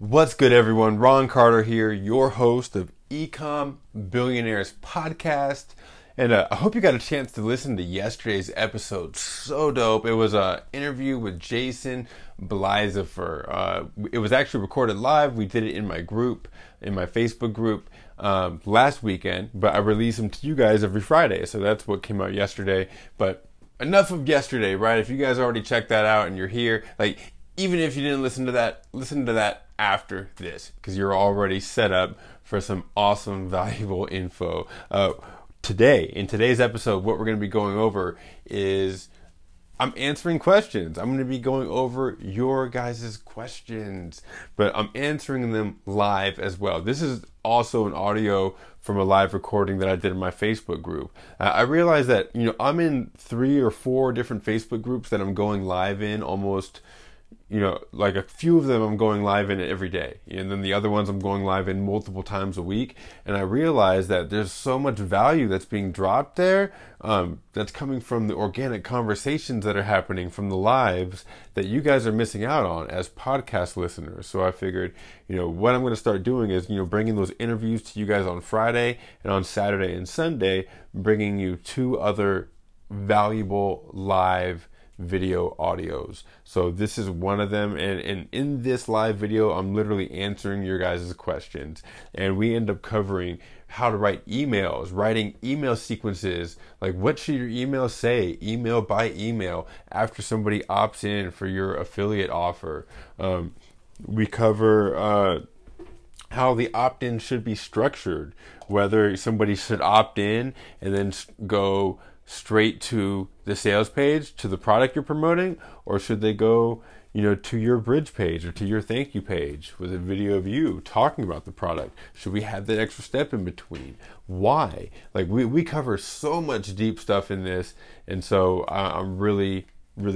What's good, everyone? Ron Carter here, your host of Ecom Billionaires Podcast. And I hope you got a chance to listen to yesterday's episode. So dope. It was an interview with Jason Blyzafer. It was actually recorded live. We did it in my group, in my Facebook group last weekend, but I release them to you guys every Friday. So that's what came out yesterday. But enough of yesterday, right? If you guys already checked that out and you're here, like, even if you didn't listen to that after this, because you're already set up for some awesome, valuable info. Today, in today's episode, what we're going to be going over is I'm answering questions. I'm going to be going over your guys' questions, but I'm answering them live as well. This is also an audio from a live recording that I did in my Facebook group. I realized that, you know, I'm in 3 or 4 different Facebook groups that I'm going live in almost, you know, like a few of them I'm going live in every day. And then the other ones I'm going live in multiple times a week. And I realized that there's so much value that's being dropped there, that's coming from the organic conversations that are happening from the lives that you guys are missing out on as podcast listeners. So I figured, you know, what I'm going to start doing is, you know, bringing those interviews to you guys on Friday, and on Saturday and Sunday, bringing you 2 other valuable live video audios. So this is one of them, and in this live video I'm literally answering your guys' questions, and we end up covering how to write emails, writing email sequences, like what should your email say, email by email, after somebody opts in for your affiliate offer. We cover how the opt-in should be structured, whether somebody should opt in and then go straight to the sales page, to the product you're promoting, or should they go, you know, to your bridge page or to your thank you page with a video of you talking about the product? Should we have that extra step in between? Why? Like, we cover so much deep stuff in this, and so I'm really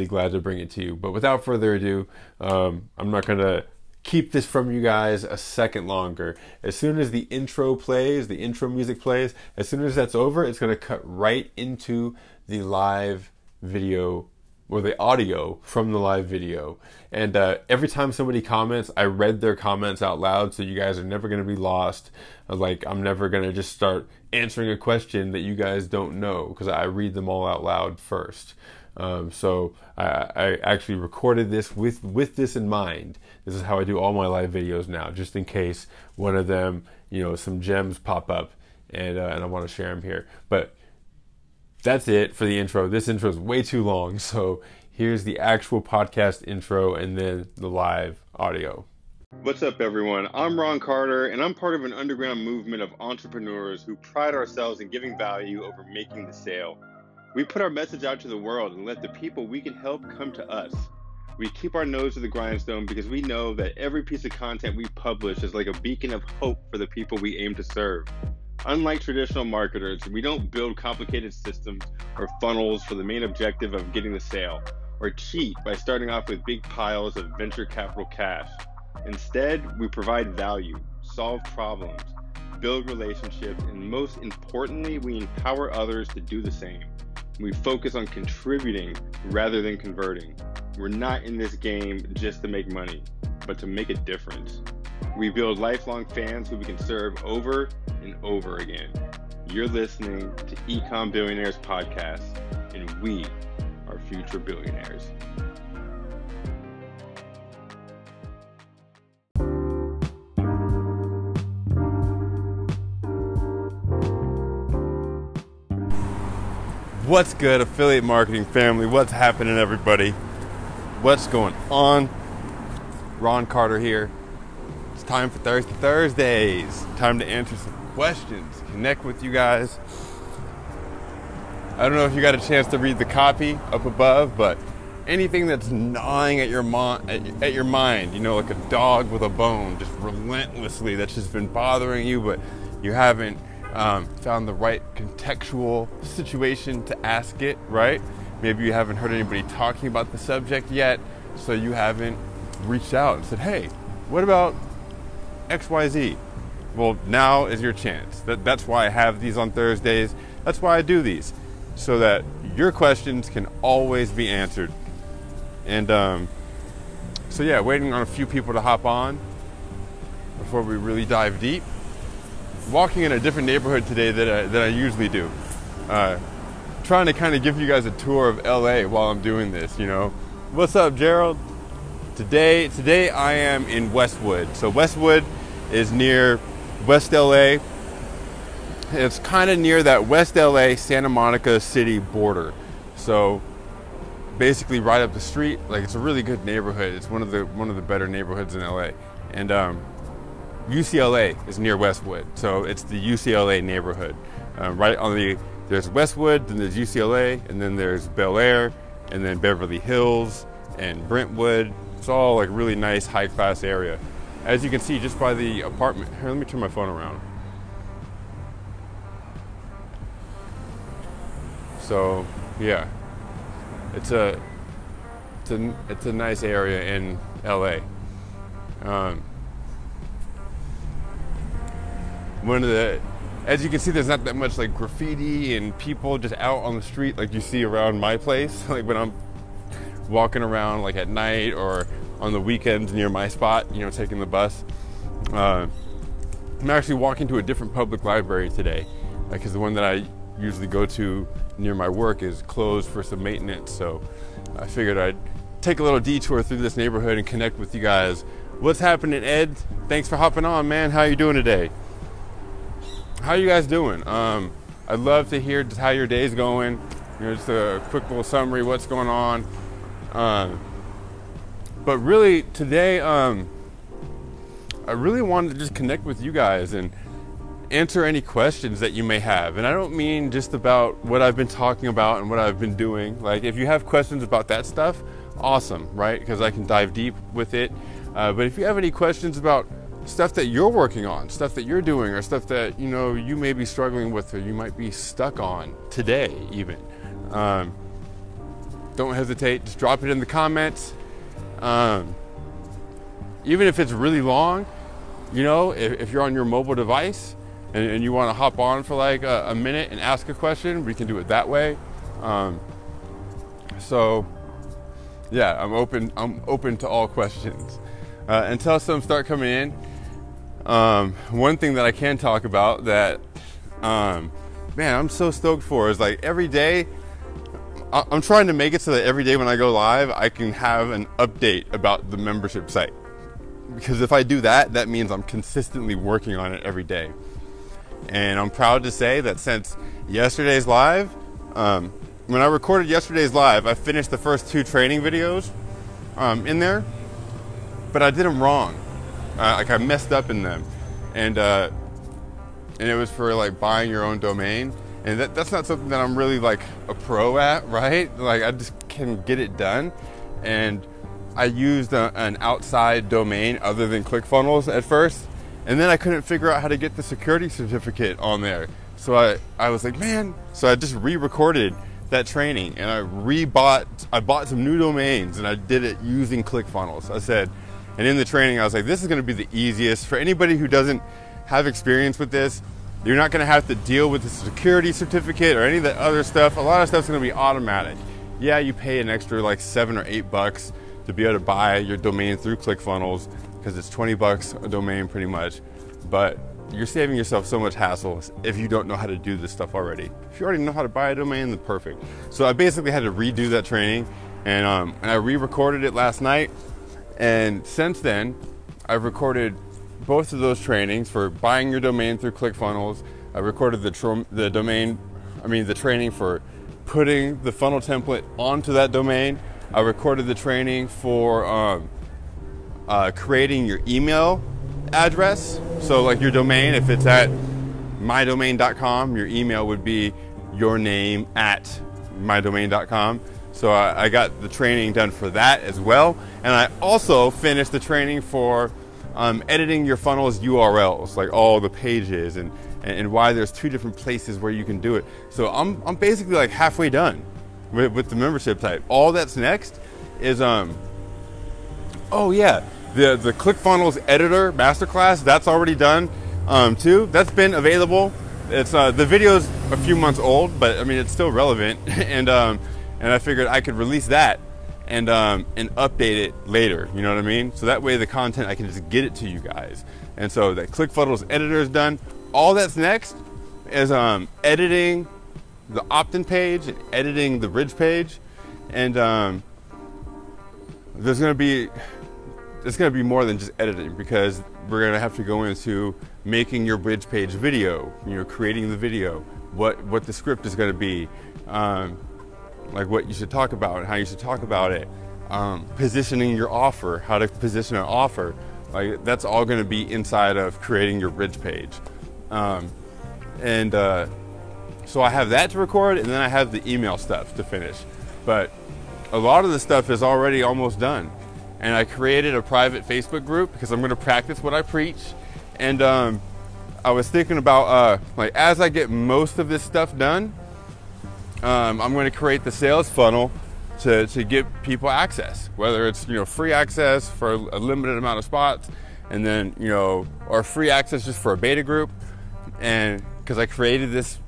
glad to bring it to you. But without further ado, I'm not gonna keep this from you guys a second longer. As soon as the intro plays, the intro music plays, as soon as that's over, it's going to cut right into the live video, or the audio from the live video. And every time somebody comments, I read their comments out loud, so you guys are never going to be lost. Like, I'm never going to just start answering a question that you guys don't know, because I read them all out loud first. So I actually recorded this with this in mind. This is how I do all my live videos now, just in case one of them, you know, some gems pop up, and I want to share them here. But that's it for the intro. This intro is way too long. So here's the actual podcast intro and then the live audio. What's up, everyone? I'm Ron Carter, and I'm part of an underground movement of entrepreneurs who pride ourselves in giving value over making the sale. We put our message out to the world and let the people we can help come to us. We keep our nose to the grindstone because we know that every piece of content we publish is like a beacon of hope for the people we aim to serve. Unlike traditional marketers, we don't build complicated systems or funnels for the main objective of getting the sale, or cheat by starting off with big piles of venture capital cash. Instead, we provide value, solve problems, build relationships, and most importantly, we empower others to do the same. We focus on contributing rather than converting. We're not in this game just to make money, but to make a difference. We build lifelong fans who we can serve over and over again. You're listening to Ecom Billionaires Podcast, and we are future billionaires. What's good, affiliate marketing family? What's happening, everybody? What's going on? Ron Carter here. It's time for Thursdays. Time to answer some questions, connect with you guys. I don't know if you got a chance to read the copy up above, but anything that's gnawing at your mind, you know, like a dog with a bone, just relentlessly, that's just been bothering you, but you haven't found the right contextual situation to ask it, right? Maybe you haven't heard anybody talking about the subject yet, so you haven't reached out and said, hey, what about XYZ? Well, now is your chance. That's why I have these on Thursdays. That's why I do these, so that your questions can always be answered. And so yeah, waiting on a few people to hop on. before we really dive deep. Walking in a different neighborhood today than I usually do. Trying to kind of give you guys a tour of LA while I'm doing this, you know. What's up, Gerald? Today I am in Westwood. So Westwood is near West LA. It's kind of near that West LA, Santa Monica City border. So basically right up the street, like it's a really good neighborhood. It's one of the better neighborhoods in LA. And UCLA is near Westwood. So it's the UCLA neighborhood. There's Westwood, then there's UCLA, and then there's Bel Air, and then Beverly Hills and Brentwood. It's all like really nice, high-class area. As you can see just by the apartment. Here, let me turn my phone around. So, yeah, it's a nice area in LA. As you can see, there's not that much like graffiti and people just out on the street like you see around my place. Like when I'm walking around like at night or on the weekends near my spot, you know, taking the bus. I'm actually walking to a different public library today because the one that I usually go to near my work is closed for some maintenance. So I figured I'd take a little detour through this neighborhood and connect with you guys. What's happening, Ed? Thanks for hopping on, man. How are you doing today? How are you guys doing? I'd love to hear just how your day's going. You know, just a quick little summary, what's going on. But really today, I really wanted to just connect with you guys and answer any questions that you may have. And I don't mean just about what I've been talking about and what I've been doing. Like if you have questions about that stuff, awesome, right? Because I can dive deep with it. But if you have any questions about stuff that you're working on, stuff that you're doing, or stuff that, you know, you may be struggling with or you might be stuck on today even. Don't hesitate, just drop it in the comments. Even if it's really long, you know, if you're on your mobile device and you want to hop on for like a minute and ask a question, we can do it that way. So yeah, I'm open to all questions. Until some start coming in, one thing that I can talk about that, man, I'm so stoked for is like every day, I'm trying to make it so that every day when I go live, I can have an update about the membership site. Because if I do that, that means I'm consistently working on it every day. And I'm proud to say that since yesterday's live, when I recorded yesterday's live, I finished the first two training videos in there. But I did them wrong. Like I messed up in them. And it was for like buying your own domain. And that's not something that I'm really like a pro at, right? Like I just can get it done. And I used an outside domain other than ClickFunnels at first. And then I couldn't figure out how to get the security certificate on there. So I was like, man. So I just re-recorded that training and I bought some new domains and I did it using ClickFunnels. And in the training, I was like, this is going to be the easiest for anybody who doesn't have experience with this. You're not going to have to deal with the security certificate or any of that other stuff. A lot of stuff's going to be automatic. Yeah, you pay an extra like $7 or $8 to be able to buy your domain through ClickFunnels because it's $20 a domain pretty much. But you're saving yourself so much hassle if you don't know how to do this stuff already. If you already know how to buy a domain, then perfect. So I basically had to redo that training and I re-recorded it last night. And since then, I've recorded both of those trainings for buying your domain through ClickFunnels. I recorded the training for putting the funnel template onto that domain. I recorded the training for creating your email address. So like your domain, if it's at mydomain.com, your email would be your name at mydomain.com. So I got the training done for that as well. And I also finished the training for editing your funnel's URLs, like all the pages and why there's two different places where you can do it. So I'm basically like halfway done with the membership type. All that's next is, the ClickFunnels Editor Masterclass, that's already done too. That's been available. It's the video's a few months old, but I mean, it's still relevant. And I figured I could release that and update it later, you know what I mean? So that way the content, I can just get it to you guys. And so that ClickFunnels editor is done. All that's next is editing the opt-in page and editing the bridge page. And it's gonna be more than just editing, because we're gonna have to go into making your bridge page video, you know, creating the video, what the script is gonna be, like what you should talk about and how you should talk about it, positioning your offer, how to position an offer. Like, that's all gonna be inside of creating your bridge page. So I have that to record, and then I have the email stuff to finish. But a lot of the stuff is already almost done. And I created a private Facebook group because I'm gonna practice what I preach. And I was thinking about, like, as I get most of this stuff done, I'm going to create the sales funnel to give people access, whether it's, you know, free access for a limited amount of spots, and then, you know, or free access just for a beta group. And because I created this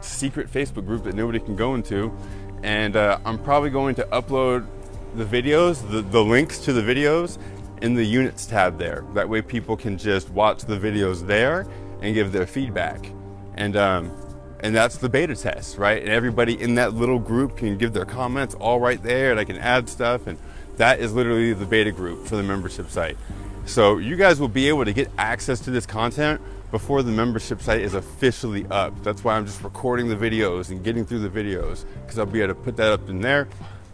secret Facebook group that nobody can go into, and I'm probably going to upload the videos, the links to the videos in the units tab there. That way people can just watch the videos there and give their feedback. And that's the beta test, right? And everybody in that little group can give their comments all right there, and I can add stuff, and that is literally the beta group for the membership site. So you guys will be able to get access to this content before the membership site is officially up. That's why I'm just recording the videos and getting through the videos, because I'll be able to put that up in there.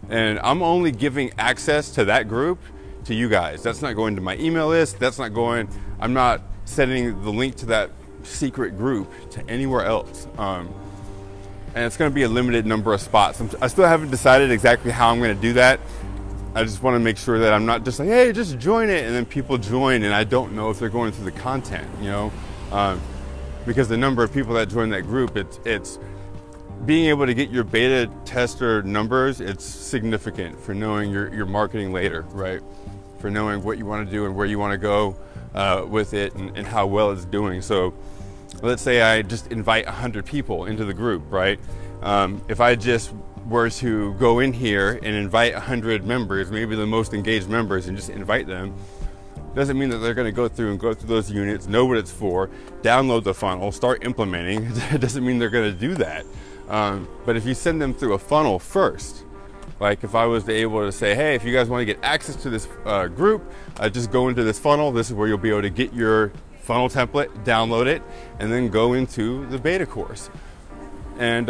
And I'm only giving access to that group to you guys. That's not going to my email list. That's not going, I'm not sending the link to that secret group to anywhere else, and it's going to be a limited number of spots. I still haven't decided exactly how I'm going to do that. I just want to make sure that I'm not just like, hey, just join it, and then people join and I don't know if they're going through the content, you know, because the number of people that join that group, it's being able to get your beta tester numbers. It's significant for knowing your marketing later, right? For knowing what you want to do and where you want to go with it, and how well it's doing. So let's say I just invite 100 people into the group, right? If I just were to go in here and invite 100 members, maybe the most engaged members, and just invite them, doesn't mean that they're going to go through those units, know what it's for, download the funnel, start implementing. It doesn't mean they're going to do that. But if you send them through a funnel first, like if I was able to say, hey, if you guys want to get access to this group, just go into this funnel. This is where you'll be able to get your funnel template, download it, and then go into the beta course. And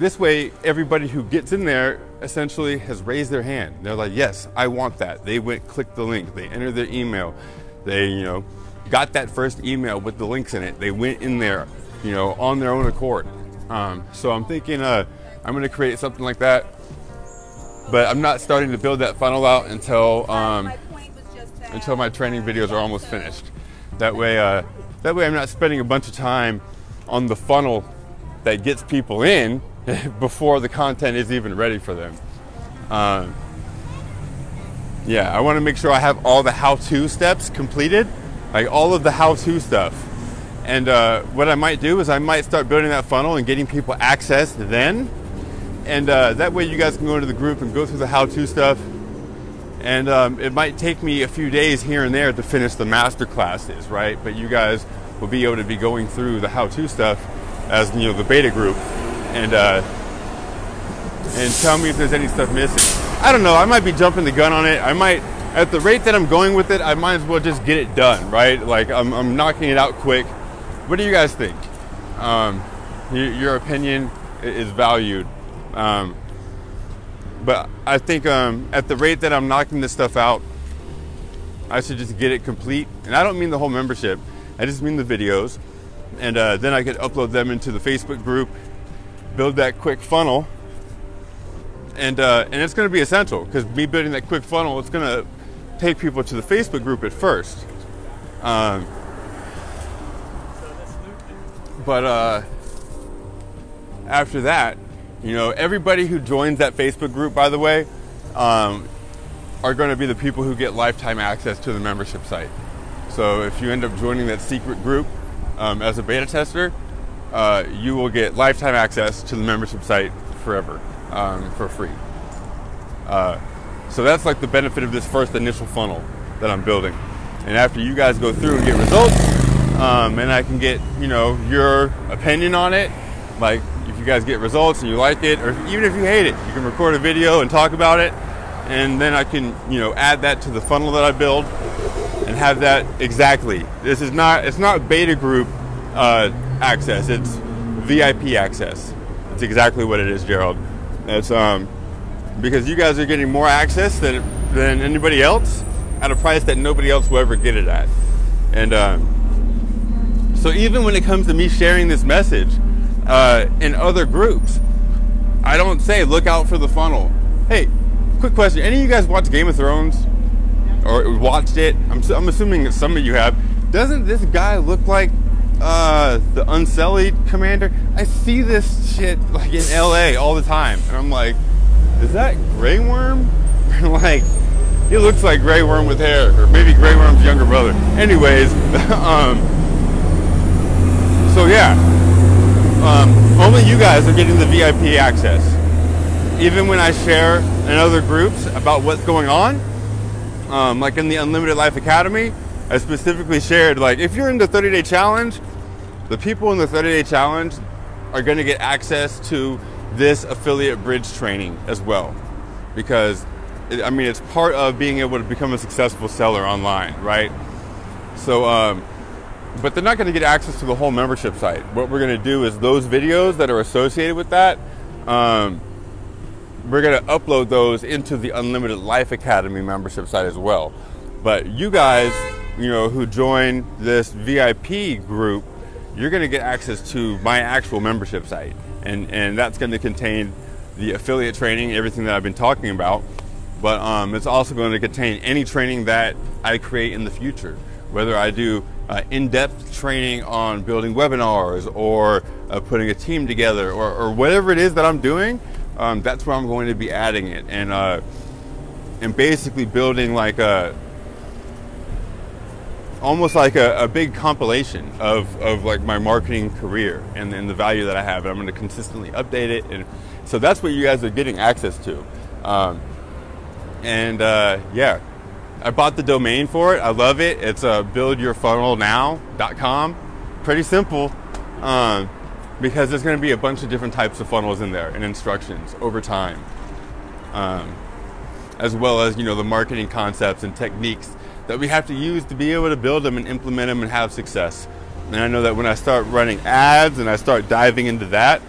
this way, everybody who gets in there essentially has raised their hand. They're like, yes, I want that. They went, clicked the link. They entered their email. They, you know, got that first email with the links in it. They went in there, you know, on their own accord. So I'm thinking I'm going to create something like that. But I'm not starting to build that funnel out until my training videos are almost finished. That way I'm not spending a bunch of time on the funnel that gets people in before the content is even ready for them. Yeah, I want to make sure I have all the how-to steps completed, like all of the how-to stuff. And what I might do is I might start building that funnel and getting people access then. And that way you guys can go into the group and go through the how-to stuff. And it might take me a few days here and there to finish the master classes, right? But you guys will be able to be going through the how-to stuff as, you know, the beta group. And tell me if there's any stuff missing. I don't know, I might be jumping the gun on it. I might, at the rate that I'm going with it, I might as well just get it done, right? Like, I'm knocking it out quick. What do you guys think? Your opinion is valued. But I think at the rate that I'm knocking this stuff out, I should just get it complete. And I don't mean the whole membership, I just mean the videos. And then I could upload them into the Facebook group, build that quick funnel. And it's going to be essential, because me building that quick funnel, it's going to take people to the Facebook group at first. But after that, you know, everybody who joins that Facebook group, by the way, are going to be the people who get lifetime access to the membership site. So if you end up joining that secret group as a beta tester, you will get lifetime access to the membership site forever, for free. So that's like the benefit of this first initial funnel that I'm building. And after you guys go through and get results, and I can get, you know, your opinion on it, like if you guys get results and you like it, or even if you hate it, you can record a video and talk about it, and then I can, you know, add that to the funnel that I build and have that exactly. This is not, it's not beta group access, it's VIP access. That's exactly what it is, Gerald. That's because you guys are getting more access than anybody else at a price that nobody else will ever get it at. And so even when it comes to me sharing this message in other groups, I don't say look out for the funnel. Hey, quick question, any of you guys watch Game of Thrones? Or watched it? I'm assuming that some of you have. Doesn't this guy look like the Unsullied commander? I see this shit like in LA all the time, and I'm like, is that Grey Worm? Like, he looks like Grey Worm with hair, or maybe Grey Worm's younger brother. Anyways, so yeah, only you guys are getting the VIP access. Even when I share in other groups about what's going on, like in the Unlimited Life Academy, I specifically shared, like, if you're in the 30-day challenge, the people in the 30-day challenge are going to get access to this affiliate bridge training as well, because I mean, it's part of being able to become a successful seller online, right? So, but they're not going to get access to the whole membership site. What we're going to do is those videos that are associated with that, we're going to upload those into the Unlimited Life Academy membership site as well. But you guys, you know, who join this VIP group, you're going to get access to my actual membership site, and that's going to contain the affiliate training, everything that I've been talking about, but it's also going to contain any training that I create in the future, whether I do in-depth training on building webinars, or putting a team together, or whatever it is that I'm doing. That's where I'm going to be adding it, and basically building like a almost like a big compilation of like my marketing career and the value that I have, and I'm going to consistently update it. And so that's what you guys are getting access to. Yeah, I bought the domain for it. I love it. It's buildyourfunnelnow.com. Pretty simple, because there's going to be a bunch of different types of funnels in there and instructions over time, as well as, you know, the marketing concepts and techniques that we have to use to be able to build them and implement them and have success. And I know that when I start running ads and I start diving into that,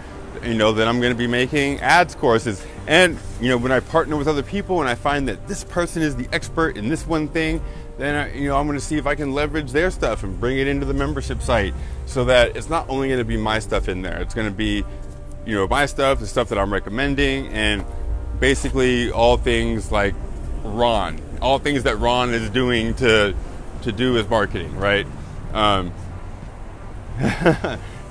you know, then I'm going to be making ads courses. And, you know, when I partner with other people and I find that this person is the expert in this one thing, then, you know, I'm going to see if I can leverage their stuff and bring it into the membership site, so that it's not only going to be my stuff in there, it's going to be, you know, my stuff, the stuff that I'm recommending, and basically all things like Ron, all things that Ron is doing to do his marketing, right?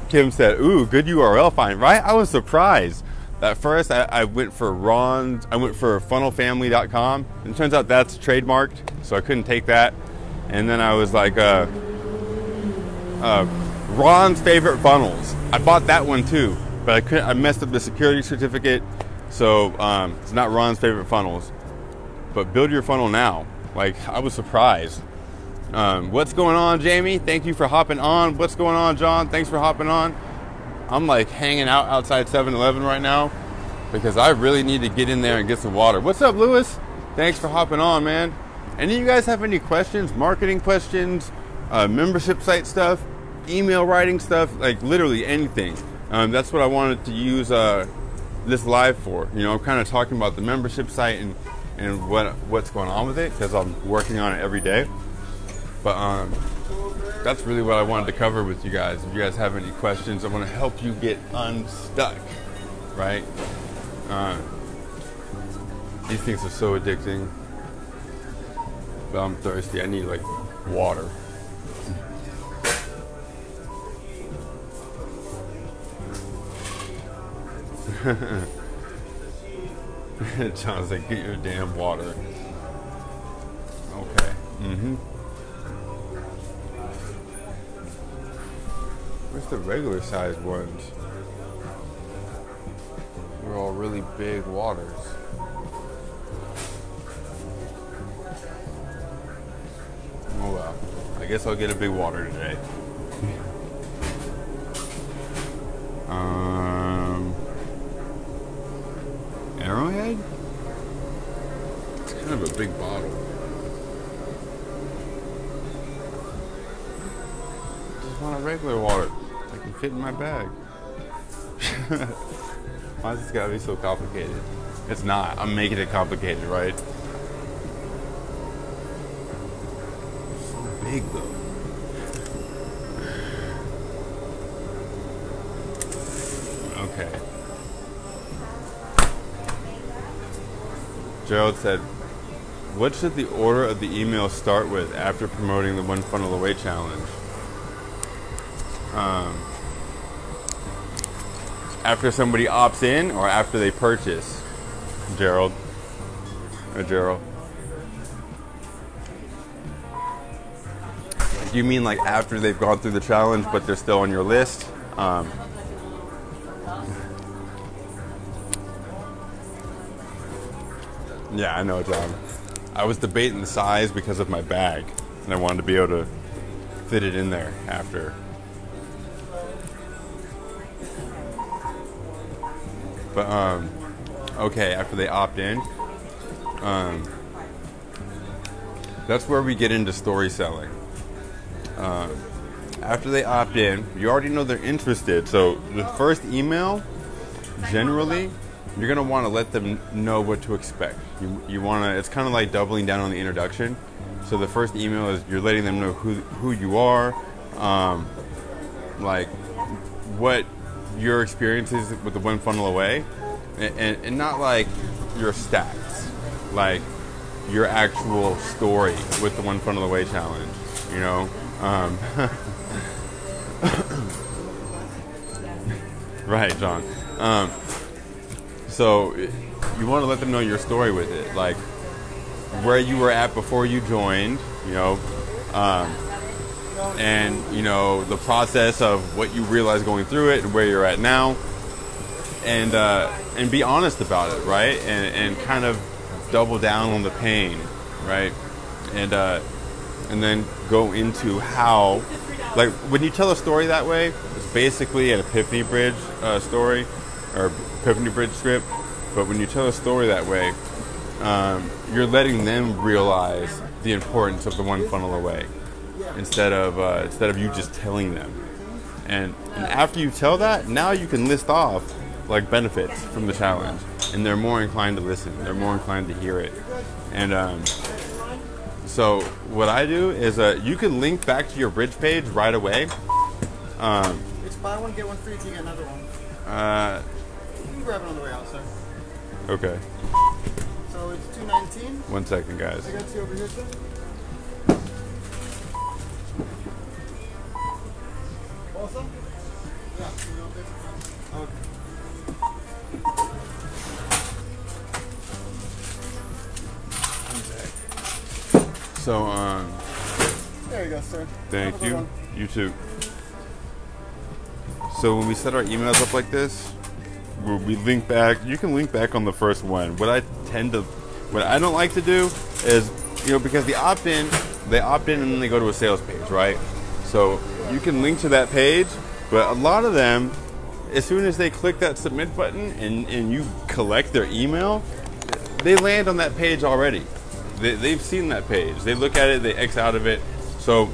Kim said, ooh, good URL find, right? I was surprised. At first, I went for Ron's, I went for FunnelFamily.com, and it turns out that's trademarked, so I couldn't take that. And then I was like, Ron's favorite funnels. I bought that one too, but I couldn't. I messed up the security certificate, so it's not Ron's favorite funnels. But build your funnel now. Like, I was surprised. What's going on, Jamie? Thank you for hopping on. What's going on, John? Thanks for hopping on. I'm like hanging out outside 7-Eleven right now because I really need to get in there and get some water. What's up, Lewis? Thanks for hopping on, man. Any of you guys have any questions, marketing questions, membership site stuff, email writing stuff, like literally anything? That's what I wanted to use this live for. You know, I'm kind of talking about the membership site and what's going on with it, because I'm working on it every day. But that's really what I wanted to cover with you guys. If you guys have any questions, I want to help you get unstuck, right? These things are so addicting. But I'm thirsty. I need, like, water. John's like, get your damn water. Okay. Mm-hmm. Where's the regular sized ones? We're all really big waters. guess I'll get a big water today. Arrowhead? It's kind of a big bottle. I just want a regular water I can fit in my bag. Why is this gotta be so complicated? It's not. I'm making it complicated, right? It's so big, though. Okay. Gerald said, what should the order of the email start with after promoting the One Funnel Away Challenge? After somebody opts in or after they purchase? Gerald. Or Gerald. You mean like after they've gone through the challenge but they're still on your list? Yeah, I know, John. I was debating the size because of my bag, and I wanted to be able to fit it in there after. But, okay, after they opt in, that's where we get into story selling. After they opt in, you already know they're interested, so the first email, generally, you're going to want to let them know what to expect. You want to, it's kind of like doubling down on the introduction. So the first email is you're letting them know who you are, like what your experience is with the One Funnel Away, and not like your stats, like your actual story with the One Funnel Away Challenge, you know? Right, John. So you want to let them know your story with it, like where you were at before you joined, you know, and, you know, the process of what you realized going through it and where you're at now, and be honest about it, right? And kind of double down on the pain, right? And then go into how, like when you tell a story that way, it's basically an epiphany bridge story, or epiphany bridge script, but when you tell a story that way, you're letting them realize the importance of the One Funnel Away instead of you just telling them. And after you tell that, now you can list off like benefits from the challenge, and they're more inclined to listen. They're more inclined to hear it. And so what I do is you can link back to your bridge page right away. It's buy one get one free if you get another one. You can grab it on the way out, sir. Okay. So it's $2.19. 1 second, guys. I got you over here, sir. Also? Yeah. Okay. So, there you go, sir. Thank you. You too. So when we set our emails up like this, we link back. You can link back on the first one. What I don't like to do is, you know, because they opt in and then they go to a sales page, right? So you can link to that page, but a lot of them, as soon as they click that submit button and you collect their email, they land on that page already. They've seen that page. They look at it, they X out of it. So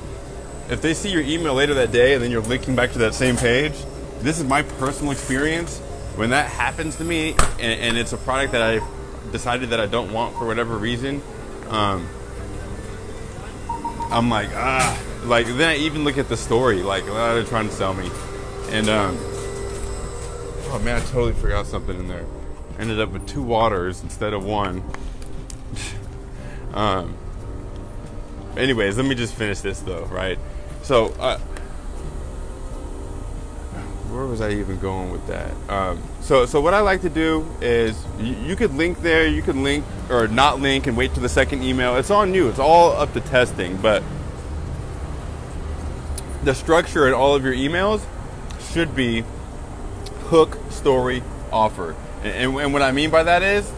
if they see your email later that day and then you're linking back to that same page, this is my personal experience. When that happens to me, and it's a product that I decided that I don't want for whatever reason, I'm like, ah. Like, then I even look at the story, like, oh, they're trying to sell me. And, oh man, I totally forgot something in there. Ended up with two waters instead of one. Anyways, let me just finish this though, right? So, where was I even going with that? So what I like to do is you could link there, you can link or not link and wait till the second email. It's on you. It's all up to testing. But the structure in all of your emails should be hook, story, offer. And what I mean by that is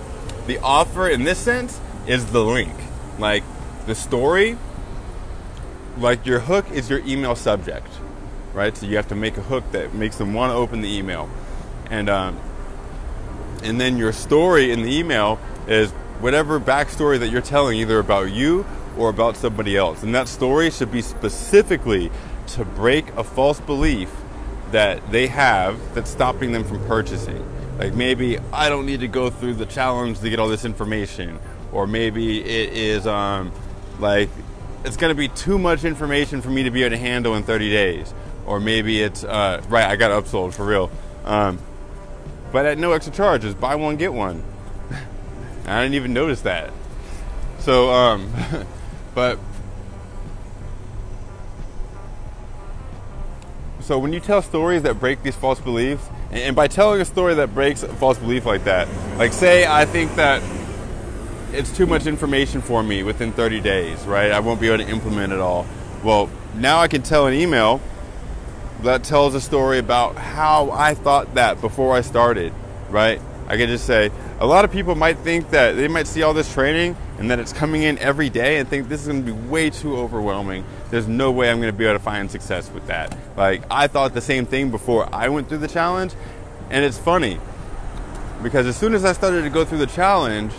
the offer in this sense is the link. Like the story like your hook is your email subject, right? So you have to make a hook that makes them want to open the email. And then your story in the email is whatever backstory that you're telling, either about you or about somebody else. And that story should be specifically to break a false belief that they have that's stopping them from purchasing. Like maybe I don't need to go through the challenge to get all this information. Or maybe it is like it's going to be too much information for me to be able to handle in 30 days. Or maybe it's, right, I got upsold for real. But at no extra charge, just buy one, get one. I didn't even notice that. So, so when you tell stories that break these false beliefs, and by telling a story that breaks a false belief like that, like say I think that it's too much information for me within 30 days, right? I won't be able to implement it all. Well, now I can tell an email that tells a story about how I thought that before I started, right? I could just say, a lot of people might think that they might see all this training and that it's coming in every day and think this is going to be way too overwhelming. There's no way I'm going to be able to find success with that. Like, I thought the same thing before I went through the challenge. And it's funny because as soon as I started to go through the challenge,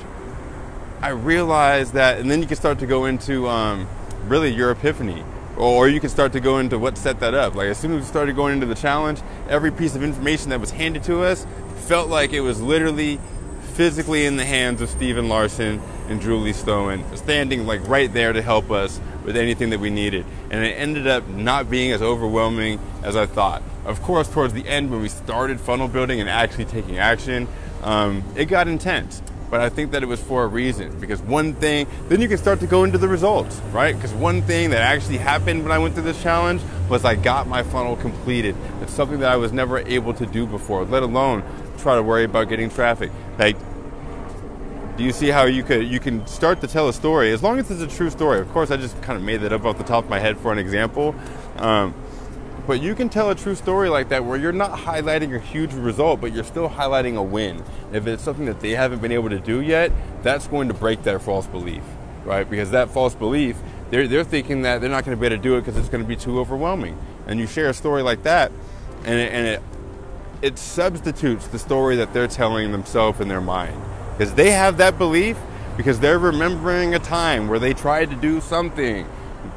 I realized that, and then you can start to go into really your epiphany. Or you can start to go into what set that up. Like as soon as we started going into the challenge, every piece of information that was handed to us felt like it was literally physically in the hands of Stephen Larson and Julie Stowen, standing like right there to help us with anything that we needed. And it ended up not being as overwhelming as I thought. Of course, towards the end when we started funnel building and actually taking action, it got intense. But I think that it was for a reason, because one thing, then you can start to go into the results, right? Because one thing that actually happened when I went through this challenge was I got my funnel completed. It's something that I was never able to do before, let alone try to worry about getting traffic. Like, do you see how you can start to tell a story, as long as it's a true story? Of course, I just kind of made that up off the top of my head for an example. But you can tell a true story like that where you're not highlighting a huge result, but you're still highlighting a win. If it's something that they haven't been able to do yet, that's going to break their false belief, right? Because that false belief, they're thinking that they're not going to be able to do it because it's going to be too overwhelming. And you share a story like that, and it substitutes the story that they're telling themselves in their mind. Because they have that belief because they're remembering a time where they tried to do something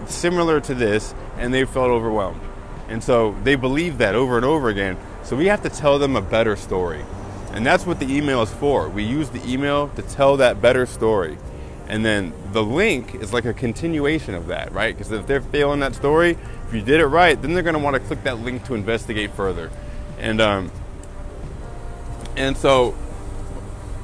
similar to this and they felt overwhelmed. And so they believe that over and over again. So we have to tell them a better story. And that's what the email is for. We use the email to tell that better story. And then the link is like a continuation of that, right? Because if they're failing that story, if you did it right, then they're going to want to click that link to investigate further. And so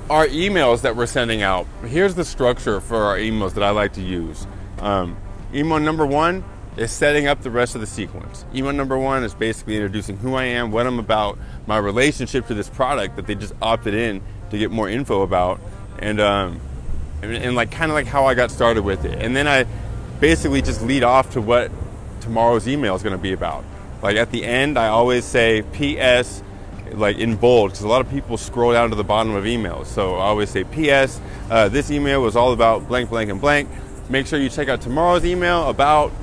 our emails that we're sending out, here's the structure for our emails that I like to use. Email number one is setting up the rest of the sequence. Email number one is basically introducing who I am, what I'm about, my relationship to this product that they just opted in to get more info about, and like kind of like how I got started with it. And then I basically just lead off to what tomorrow's email is going to be about. Like at the end, I always say P.S. like in bold, because a lot of people scroll down to the bottom of emails. So I always say P.S. This email was all about blank, blank, and blank. Make sure you check out tomorrow's email about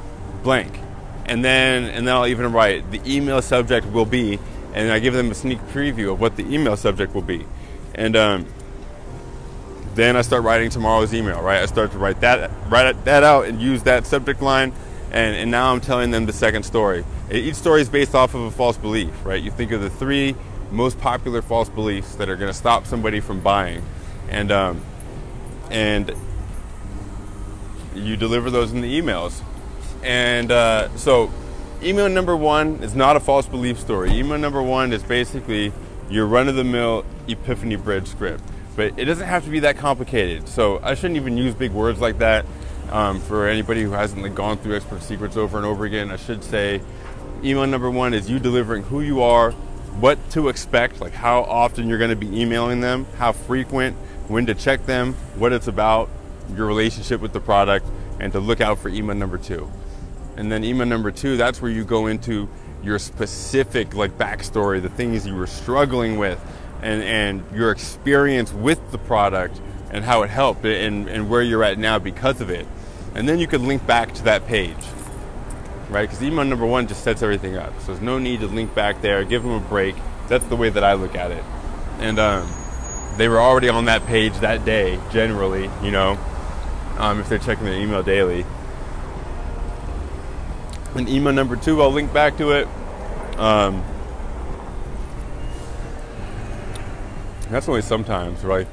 blank, and then I'll even write the email subject will be, and I give them a sneak preview of what the email subject will be, and then I start writing tomorrow's email. Right, I start to write that out and use that subject line, and now I'm telling them the second story. Each story is based off of a false belief, right? You think of the three most popular false beliefs that are going to stop somebody from buying, and you deliver those in the emails. And so email number one is not a false belief story. Email number one is basically your run-of-the-mill epiphany bridge script. But it doesn't have to be that complicated. So I shouldn't even use big words like that for anybody who hasn't like, gone through Expert Secrets over and over again. I should say email number one is you delivering who you are, what to expect, like how often you're going to be emailing them, how frequent, when to check them, what it's about, your relationship with the product, and to look out for email number two. And then email number two, that's where you go into your specific like backstory, the things you were struggling with, and your experience with the product and how it helped and where you're at now because of it. And then you can link back to that page. right? Because email number one just sets everything up. So there's no need to link back there, give them a break. That's the way that I look at it. And they were already on that page that day, generally, you know, if they're checking their email daily. And email number two, I'll link back to it. That's only sometimes, right?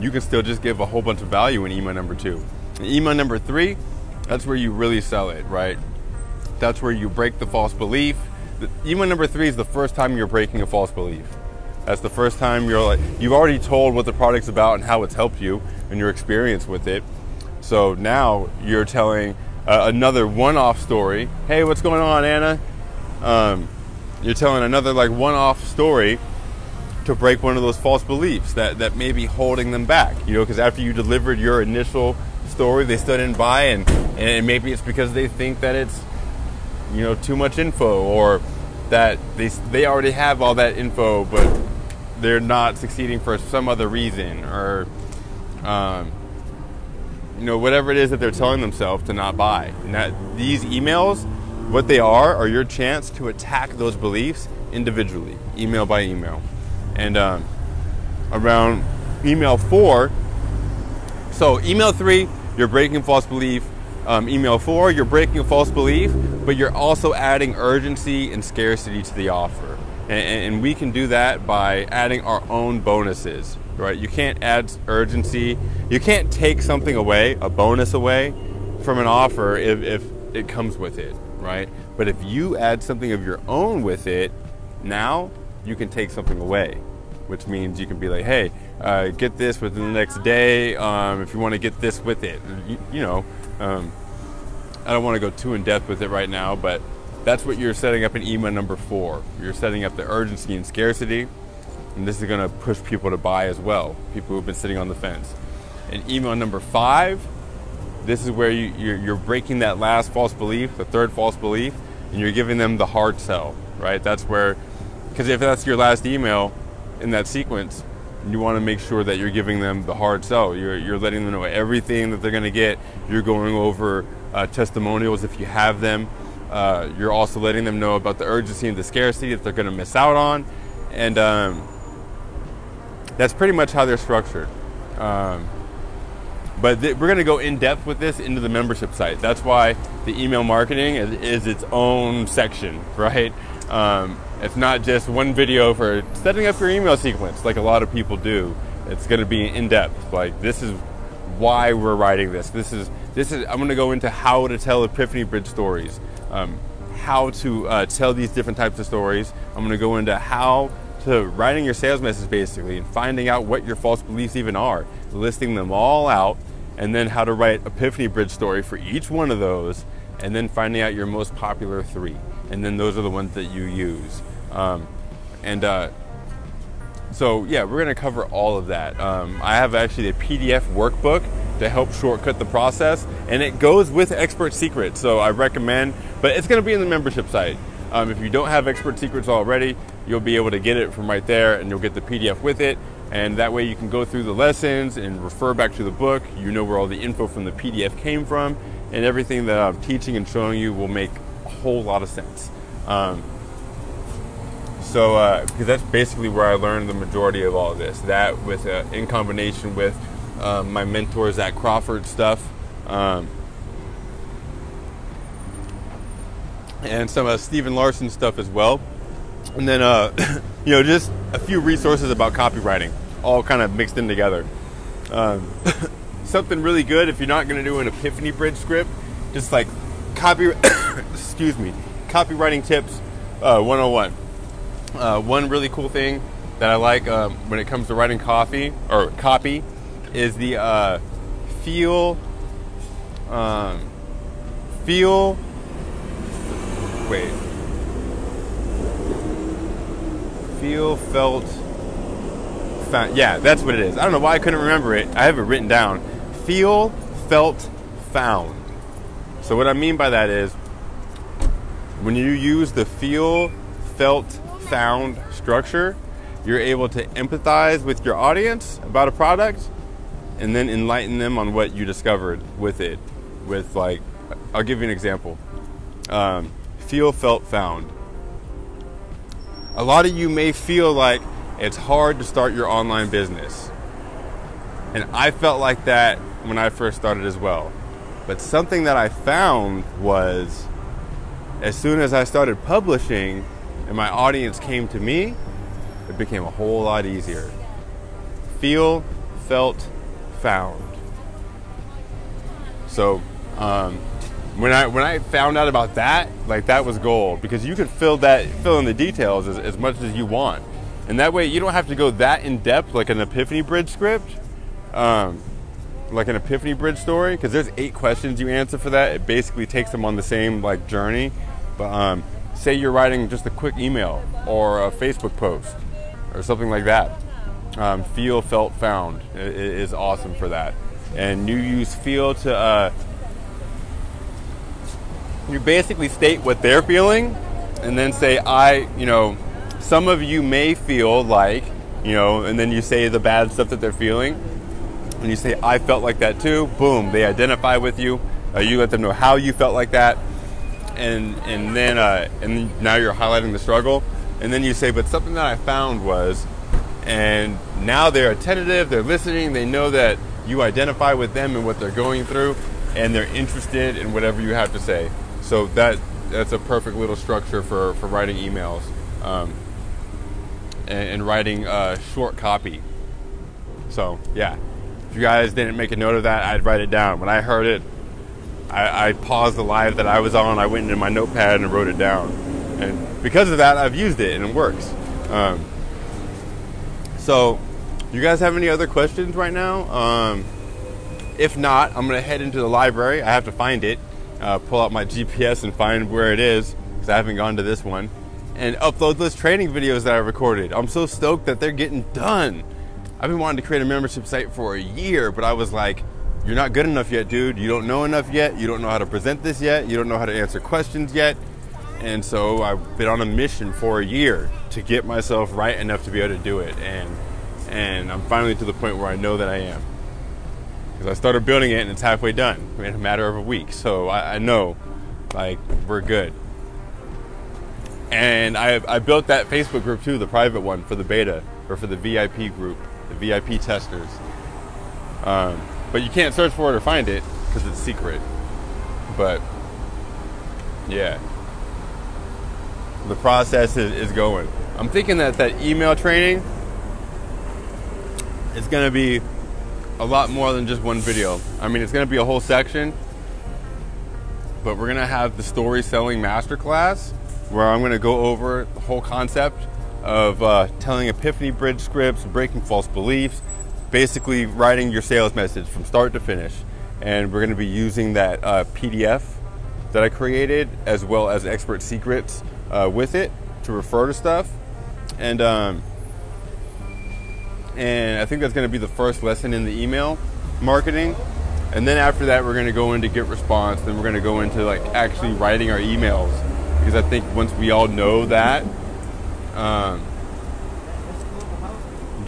You can still just give a whole bunch of value in email number two. And email number three, that's where you really sell it, right? That's where you break the false belief. Email number three is the first time you're breaking a false belief. That's the first time you're like, you've already told what the product's about and how it's helped you and your experience with it. So now you're telling another one-off story. Hey, what's going on, Anna? You're telling another like one-off story to break one of those false beliefs that may be holding them back, you know, because after you delivered your initial story, they still didn't buy, and maybe it's because they think that it's, you know, too much info, or that they already have all that info, but they're not succeeding for some other reason, or you know, whatever it is that they're telling themselves to not buy. And that these emails, what they are your chance to attack those beliefs individually, email by email. And around email four, so email three, you're breaking false belief. Email four, you're breaking a false belief, but you're also adding urgency and scarcity to the offer. And we can do that by adding our own bonuses, right? You can't add urgency. You can't take something away, a bonus away from an offer if it comes with it, right? But if you add something of your own with it, now you can take something away, which means you can be like, hey, get this within the next day if you want to get this with it. You know, I don't want to go too in depth with it right now, but that's what you're setting up in email number four. You're setting up the urgency and scarcity, and this is going to push people to buy as well, people who've been sitting on the fence. In email number five, this is where you're breaking that last false belief, the third false belief, and you're giving them the hard sell, right? That's where, because if that's your last email in that sequence, you want to make sure that you're giving them the hard sell. You're letting them know everything that they're going to get. You're going over testimonials if you have them. You're also letting them know about the urgency and the scarcity that they're going to miss out on. And that's pretty much how they're structured. But we're going to go in depth with this into the membership site. That's why the email marketing is its own section, right? It's not just one video for setting up your email sequence like a lot of people do. It's going to be in-depth. Like, this is why we're writing this. This is. I'm going to go into how to tell epiphany bridge stories, how to tell these different types of stories. I'm going to go into how to writing your sales message, basically, and finding out what your false beliefs even are, listing them all out, and then how to write epiphany bridge story for each one of those, and then finding out your most popular three. And then those are the ones that you use. So yeah, we're gonna cover all of that. I have actually a PDF workbook to help shortcut the process, and it goes with Expert Secrets, so I recommend, but it's gonna be in the membership site. If you don't have Expert Secrets already, you'll be able to get it from right there, and you'll get the PDF with it, and that way you can go through the lessons and refer back to the book. You know where all the info from the PDF came from, and everything that I'm teaching and showing you will make whole lot of sense. Because that's basically where I learned the majority of all of this. That with in combination with my mentor Zach Crawford stuff, and some of Stephen Larson stuff as well. And then you know, just a few resources about copywriting, all kind of mixed in together. Something really good if you're not going to do an epiphany bridge script, just like copywriting tips 101. One really cool thing that I like when it comes to writing copy is the feel, felt, found. Yeah, that's what it is. I don't know why I couldn't remember it. I have it written down. Feel, felt, found. So what I mean by that is, when you use the feel, felt, found structure, you're able to empathize with your audience about a product and then enlighten them on what you discovered with it. I'll give you an example. Feel, felt, found. A lot of you may feel like it's hard to start your online business. And I felt like that when I first started as well. But something that I found was, as soon as I started publishing and my audience came to me, it became a whole lot easier. Feel, felt, found. So when I found out about that, like, that was gold, because you can fill in the details as much as you want, and that way you don't have to go that in depth like an Epiphany Bridge script, like an Epiphany Bridge story, because there's 8 questions you answer for that. It basically takes them on the same like journey, but say you're writing just a quick email or a Facebook post or something like that. Feel, felt, found is awesome for that. And you use feel to, you basically state what they're feeling, and then say, some of you may feel like, and then you say the bad stuff that they're feeling, and you say, I felt like that too. Boom, they identify with you. You let them know how you felt like that, and then now you're highlighting the struggle, and then you say, but something that I found was, and now they're attentive, they're listening, they know that you identify with them and what they're going through, and they're interested in whatever you have to say. So that's a perfect little structure for writing emails, and writing short copy. So yeah, if you guys didn't make a note of that, I'd write it down. When I heard it, I paused the live that I was on, I went into my notepad and wrote it down. And because of that, I've used it and it works. So you guys have any other questions right now? If not, I'm going to head into the library. I have to find it, pull out my GPS and find where it is, because I haven't gone to this one, and upload those training videos that I recorded. I'm so stoked that they're getting done. I've been wanting to create a membership site for a year, but I was like, you're not good enough yet, dude. You don't know enough yet. You don't know how to present this yet. You don't know how to answer questions yet. And so I've been on a mission for a year to get myself right enough to be able to do it. And I'm finally to the point where I know that I am, because I started building it and it's halfway done in a matter of a week. So I know, like, we're good. And I built that Facebook group too, the private one for the beta, or for the VIP group, the VIP testers. But you can't search for it or find it because it's secret. But yeah, the process is going. I'm thinking that email training is going to be a lot more than just one video. I mean, it's going to be a whole section, but we're going to have the story selling masterclass, where I'm going to go over the whole concept of telling Epiphany Bridge scripts, breaking false beliefs, basically writing your sales message from start to finish. And we're going to be using that PDF that I created, as well as Expert Secrets with it, to refer to stuff. And I think that's going to be the first lesson in the email marketing. And then after that, we're going to go into GetResponse. Then we're going to go into like actually writing our emails, because I think once we all know that,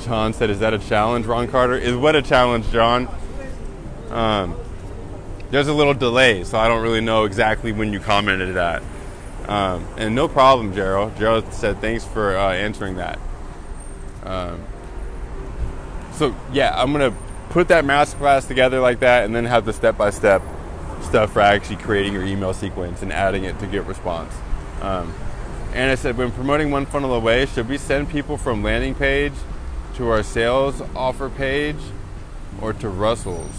John said, is that a challenge, Ron Carter? Is what a challenge, John? There's a little delay, so I don't really know exactly when you commented that. And no problem, Gerald. Gerald said, thanks for answering that. So yeah, I'm going to put that masterclass together like that, and then have the step-by-step stuff for actually creating your email sequence and adding it to GetResponse. And I said, when promoting One Funnel Away, should we send people from landing page to our sales offer page, or to Russell's?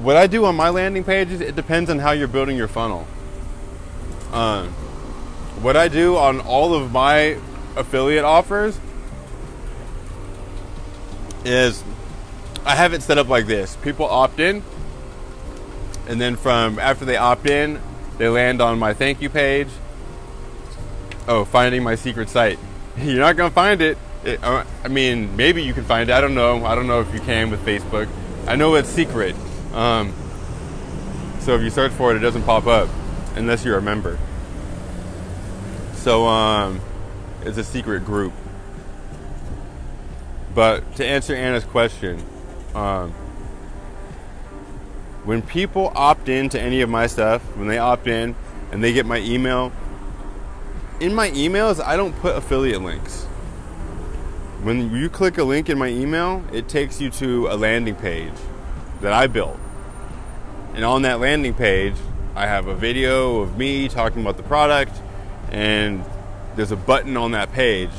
What I do on my landing pages, it depends on how you're building your funnel. What I do on all of my affiliate offers is I have it set up like this. People opt in, and then from after they opt in, they land on my thank you page. Oh, finding my secret site. You're not gonna find it. I mean, maybe you can find it. I don't know. I don't know if you can with Facebook. I know it's secret. So if you search for it, it doesn't pop up unless you're a member. So it's a secret group. But to answer Anna's question, When people opt in to any of my stuff, when they opt in and they get my email, in my emails, I don't put affiliate links. When you click a link in my email, it takes you to a landing page that I built. And on that landing page, I have a video of me talking about the product, and there's a button on that page,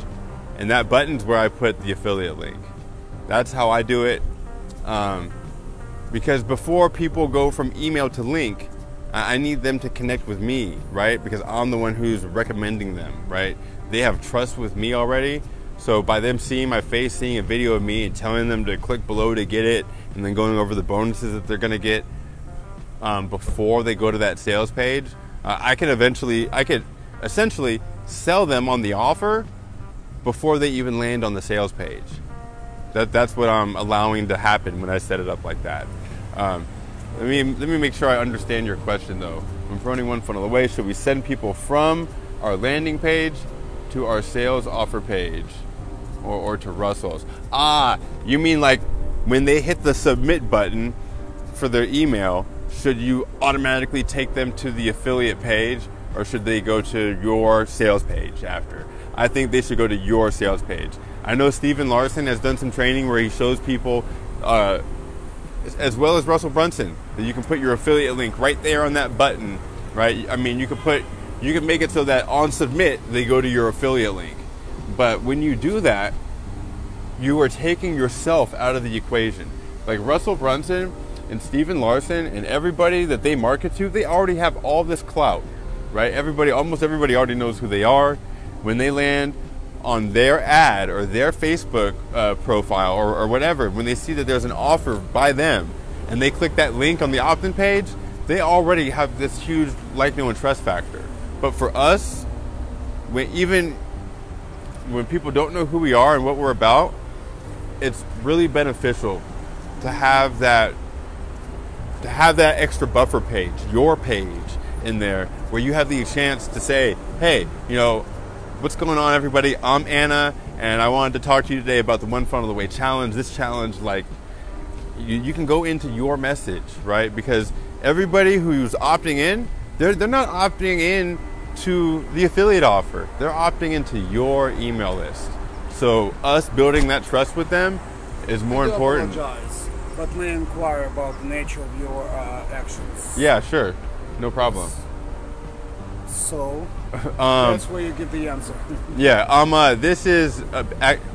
and that button's where I put the affiliate link. That's how I do it. Because before people go from email to link, I need them to connect with me, right? Because I'm the one who's recommending them, right? They have trust with me already. So by them seeing my face, seeing a video of me, and telling them to click below to get it, and then going over the bonuses that they're gonna get before they go to that sales page, I could essentially sell them on the offer before they even land on the sales page. That's what I'm allowing to happen when I set it up like that. Let me make sure I understand your question though. When promoting One Funnel Away, should we send people from our landing page to our sales offer page? Or to Russell's. You mean like when they hit the submit button for their email, should you automatically take them to the affiliate page, or should they go to your sales page after? I think they should go to your sales page. I know Stephen Larson has done some training where he shows people, as well as Russell Brunson, that you can put your affiliate link right there on that button, right? I mean, you can make it so that on submit, they go to your affiliate link. But when you do that, you are taking yourself out of the equation. Like Russell Brunson and Stephen Larson and everybody that they market to, they already have all this clout, right? Almost everybody already knows who they are. When they land on their ad or their Facebook profile or whatever, when they see that there's an offer by them and they click that link on the opt-in page, they already have this huge like, know, and trust factor. But for us, even when people don't know who we are and what we're about, it's really beneficial to have that extra buffer page, your page in there, where you have the chance to say, hey, you know, what's going on, everybody? I'm Anna, and I wanted to talk to you today about the One Funnel Away Challenge. This challenge, like, you can go into your message, right? Because everybody who's opting in, they're not opting in to the affiliate offer. They're opting into your email list. So us building that trust with them is more important. I apologize, but may I inquire about the nature of your actions? Yeah, sure. No problem. So that's where you give the answer. Yeah. This is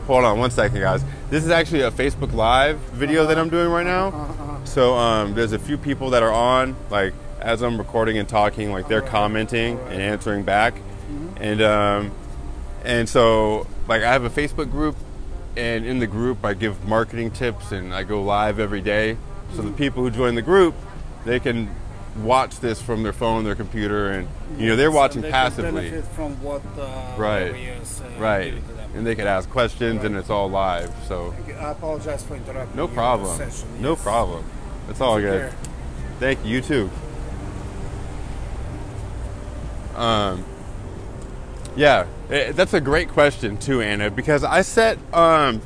hold on one second, guys. This is actually a Facebook Live video that I'm doing right now. So there's a few people that are on, like, as I'm recording and talking, like they're commenting and answering back, and so, like, I have a Facebook group, and in the group I give marketing tips and I go live every day. So the people who join the group, they can watch this from their phone, their computer, and you know, they're watching and they passively. Benefit from what right. And they could ask questions, and it's all live. So I apologize for interrupting. No problem. No problem. It's all good. Thank you. You too. Yeah, that's a great question too, Anna, because I've set a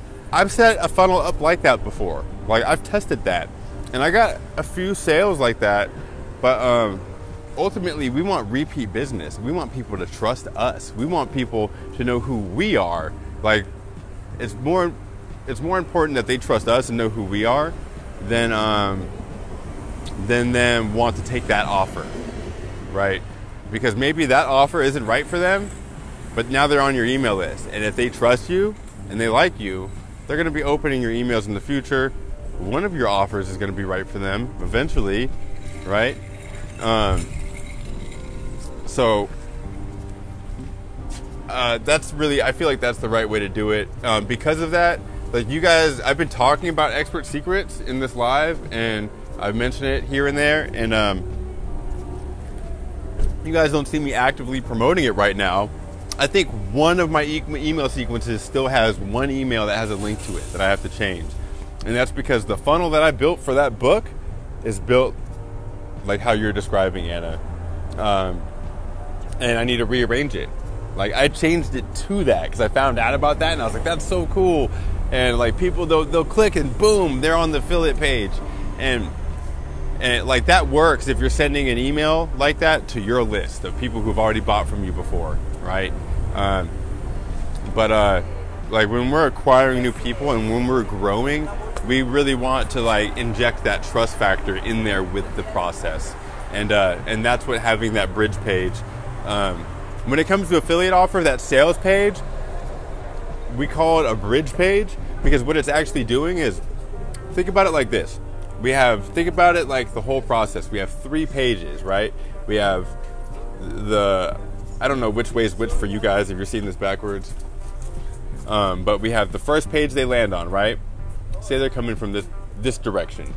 funnel up like that before. Like, I've tested that, and I got a few sales like that. But ultimately, we want repeat business. We want people to trust us. We want people to know who we are. Like, it's more important that they trust us and know who we are than them want to take that offer, right? Because maybe that offer isn't right for them, but now they're on your email list. And if they trust you and they like you, they're going to be opening your emails in the future. One of your offers is going to be right for them eventually, right? That's really, I feel like that's the right way to do it. Because of that, like, you guys, I've been talking about Expert Secrets in this live, and I've mentioned it here and there, and you guys don't see me actively promoting it right now. I think one of my email sequences still has one email that has a link to it that I have to change, and that's because the funnel that I built for that book is built like how you're describing, Anna, and I need to rearrange it. Like, I changed it to that because I found out about that, and I was like, that's so cool. And like, people, they'll click and boom, they're on the affiliate page, and And like that works if you're sending an email like that to your list of people who've already bought from you before, right? Like when we're acquiring new people and when we're growing, we really want to like inject that trust factor in there with the process. And that's what having that bridge page. When it comes to affiliate offer, that sales page, we call it a bridge page because what it's actually doing is, think about it like this. Think about it like the whole process. We have 3 pages, right? We have the, I don't know which way's which for you guys if you're seeing this backwards. But we have the first page they land on, right? Say they're coming from this direction.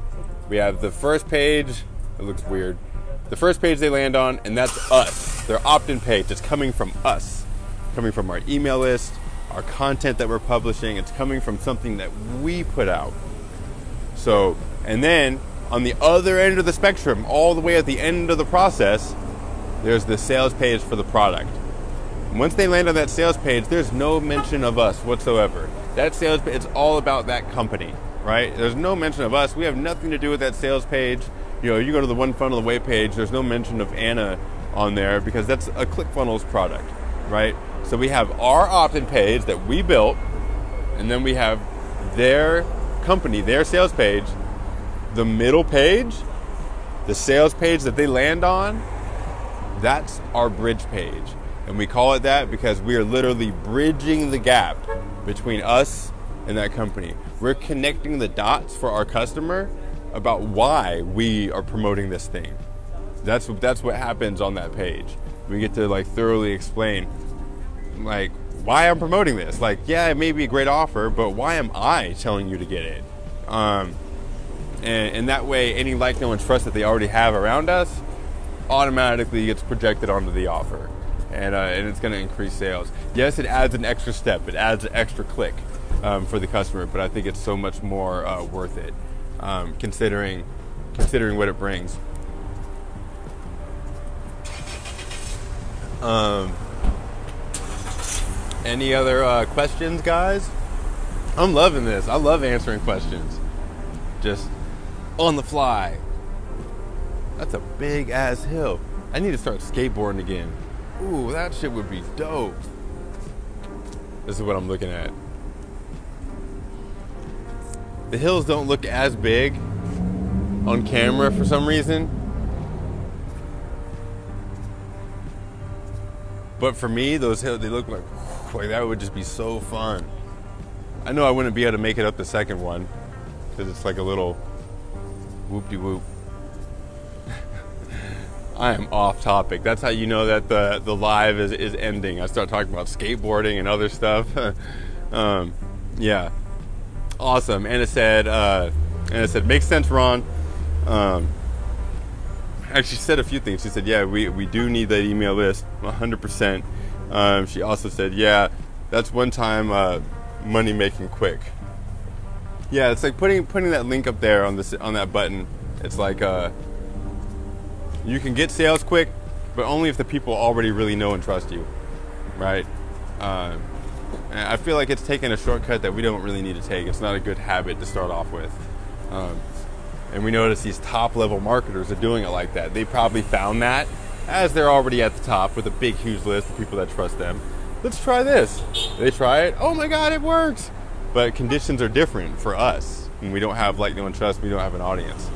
We have the first page, it looks weird. The first page they land on, and that's us. Their opt-in page, it's coming from us. Coming from our email list, our content that we're publishing, it's coming from something that we put out. So, and then on the other end of the spectrum, all the way at the end of the process, there's the sales page for the product. And once they land on that sales page, there's no mention of us whatsoever. That sales page, it's all about that company, right? There's no mention of us. We have nothing to do with that sales page. You know, you go to the One Funnel Away page, there's no mention of Anna on there because that's a ClickFunnels product, right? So we have our opt-in page that we built, and then we have their company, their sales page, the middle page, the sales page that they land on, that's our bridge page. And we call it that because we are literally bridging the gap between us and that company. We're connecting the dots for our customer about why we are promoting this thing. That's what happens on that page. We get to like thoroughly explain like why I'm promoting this. Like, yeah, it may be a great offer, but why am I telling you to get it? And that way, any like, know, and trust that they already have around us automatically gets projected onto the offer. And it's going to increase sales. Yes, it adds an extra step. It adds an extra click for the customer, but I think it's so much more worth it considering what it brings. Any other questions, guys? I'm loving this. I love answering questions. Just on the fly. That's a big ass hill. I need to start skateboarding again. Ooh, that shit would be dope. This is what I'm looking at. The hills don't look as big on camera for some reason. But for me, those hills, they look like that would just be so fun. I know I wouldn't be able to make it up the second one because it's like a little whoop-de-whoop. I am off topic. That's how you know that the live is ending. I start talking about skateboarding and other stuff. Yeah. Awesome. Anna said, makes sense, Ron. Actually said a few things. She said, yeah, we do need that email list 100%. She also said, yeah, that's one time money making quick. Yeah, it's like putting that link up there on that button. It's like you can get sales quick, but only if the people already really know and trust you, right? And I feel like it's taking a shortcut that we don't really need to take. It's not a good habit to start off with. And we notice these top-level marketers are doing it like that. They probably found that as they're already at the top with a big, huge list of people that trust them. Let's try this. They try it. Oh, my God, it works. But conditions are different for us. When we don't have like, know, and trust, we don't have an audience.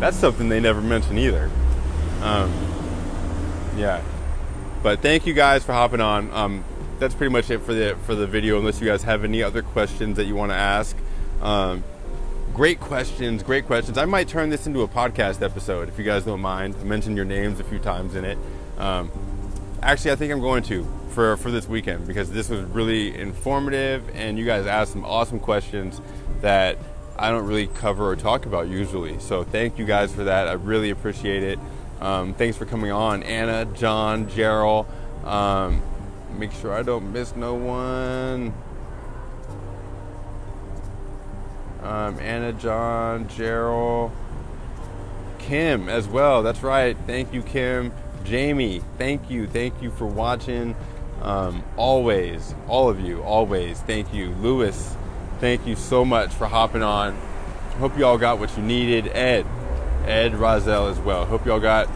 That's something they never mention either. Yeah, but thank you guys for hopping on. That's pretty much it for the video, unless you guys have any other questions that you want to ask. Great questions. I might turn this into a podcast episode if you guys don't mind. I mentioned your names a few times in it. Actually, I think I'm going to for this weekend because this was really informative and you guys asked some awesome questions that I don't really cover or talk about usually. So thank you guys for that. I really appreciate it. Thanks for coming on, Anna, John, Gerald. Make sure I don't miss no one. Anna, John, Gerald, Kim as well. That's right. Thank you, Kim. Jamie, thank you. Thank you for watching. Always, all of you, always. Thank you, Lewis. Thank you so much for hopping on. Hope you all got what you needed. Ed, Ed Rozell as well. Hope y'all got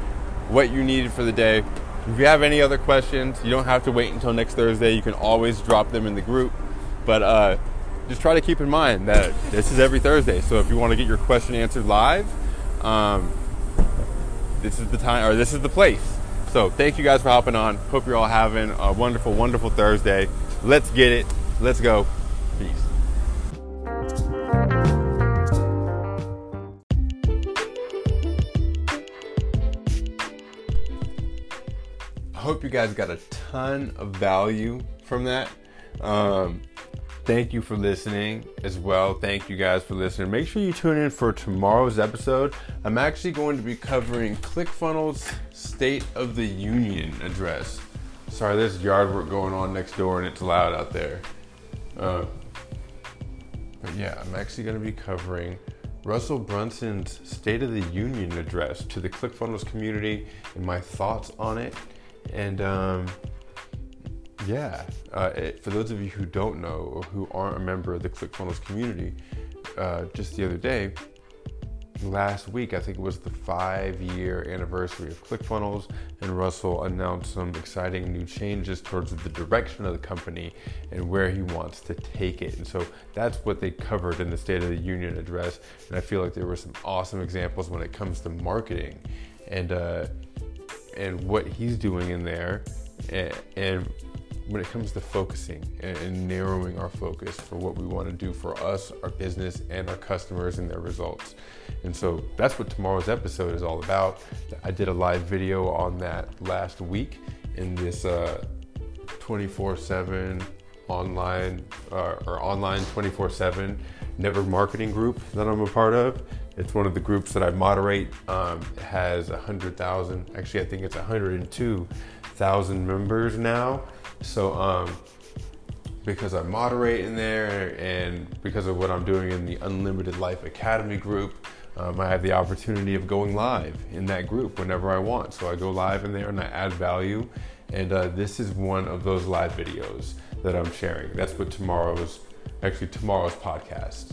what you needed for the day. If you have any other questions, you don't have to wait until next Thursday. You can always drop them in the group. But just try to keep in mind that this is every Thursday. So if you want to get your question answered live, this is the time, or this is the place. So thank you guys for hopping on. Hope you're all having a wonderful, wonderful Thursday. Let's get it. Let's go. Peace. I hope you guys got a ton of value from that. Thank you for listening as well. Thank you guys for listening. Make sure you tune in for tomorrow's episode. I'm actually going to be covering ClickFunnels State of the Union address. Sorry, there's yard work going on next door and it's loud out there. But yeah, I'm actually going to be covering Russell Brunson's State of the Union address to the ClickFunnels community and my thoughts on it. And for those of you who don't know or who aren't a member of the ClickFunnels community, just the other day, last week, I think it was the 5-year anniversary of ClickFunnels, and Russell announced some exciting new changes towards the direction of the company and where he wants to take it. And so that's what they covered in the State of the Union address. And I feel like there were some awesome examples when it comes to marketing and what he's doing in there, and when it comes to focusing and narrowing our focus for what we want to do for us, our business, and our customers and their results. And so that's what tomorrow's episode is all about. I did a live video on that last week in this 24/7 online or online 24/7 network marketing group that I'm a part of. It's one of the groups that I moderate. It has 100,000, actually I think it's 102,000 members now. So because I moderate in there and because of what I'm doing in the Unlimited Life Academy group, I have the opportunity of going live in that group whenever I want. So I go live in there and I add value. And this is one of those live videos that I'm sharing. That's what tomorrow's podcast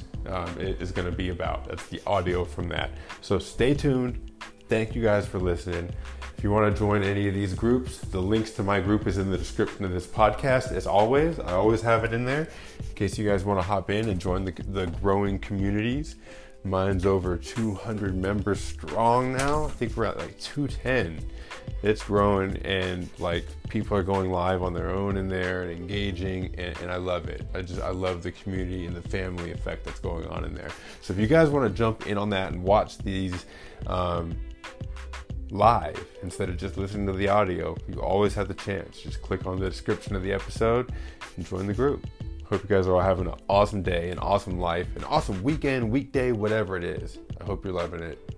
is going to be about. That's the audio from that. So stay tuned. Thank you guys for listening. If you want to join any of these groups, the links to my group is in the description of this podcast. As always, I always have it in there in case you guys want to hop in and join the growing communities. Mine's over 200 members strong now. I think we're at like 210. It's growing, and like people are going live on their own in there and engaging, and I love it. I love the community and the family effect that's going on in there. So if you guys want to jump in on that and watch these live instead of just listening to the audio, you always have the chance. Just click on the description of the episode and join the group. Hope you guys are all having an awesome day, an awesome life, an awesome weekend, weekday, whatever it is. I hope you're loving it.